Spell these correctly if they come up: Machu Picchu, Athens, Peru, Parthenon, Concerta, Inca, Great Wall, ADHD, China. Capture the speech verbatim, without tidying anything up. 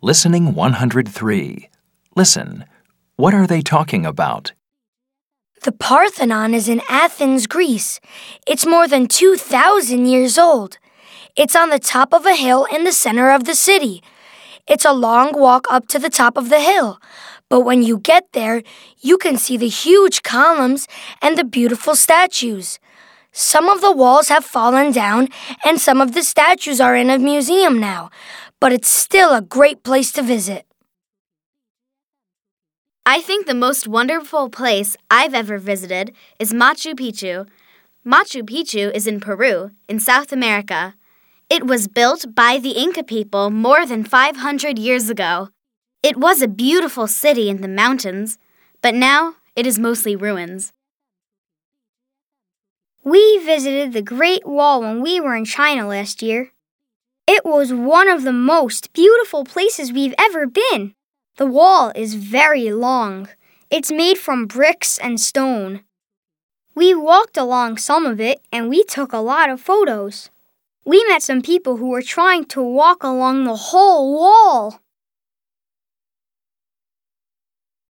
Listening one hundred three. Listen. What are they talking about? The Parthenon is in Athens, Greece. It's more than two thousand years old. It's on the top of a hill in the center of the city. It's a long walk up to the top of the hill. But when you get there, you can see the huge columns and the beautiful statues. Some of the walls have fallen down, and some of the statues are in a museum now. But it's still a great place to visit. I think the most wonderful place I've ever visited is Machu Picchu. Machu Picchu is in Peru, in South America. It was built by the Inca people more than five hundred years ago. It was a beautiful city in the mountains, but now it is mostly ruins. We visited the Great Wall when we were in China last year. It was one of the most beautiful places we've ever been. The wall is very long. It's made from bricks and stone. We walked along some of it, and we took a lot of photos. We met some people who were trying to walk along the whole wall.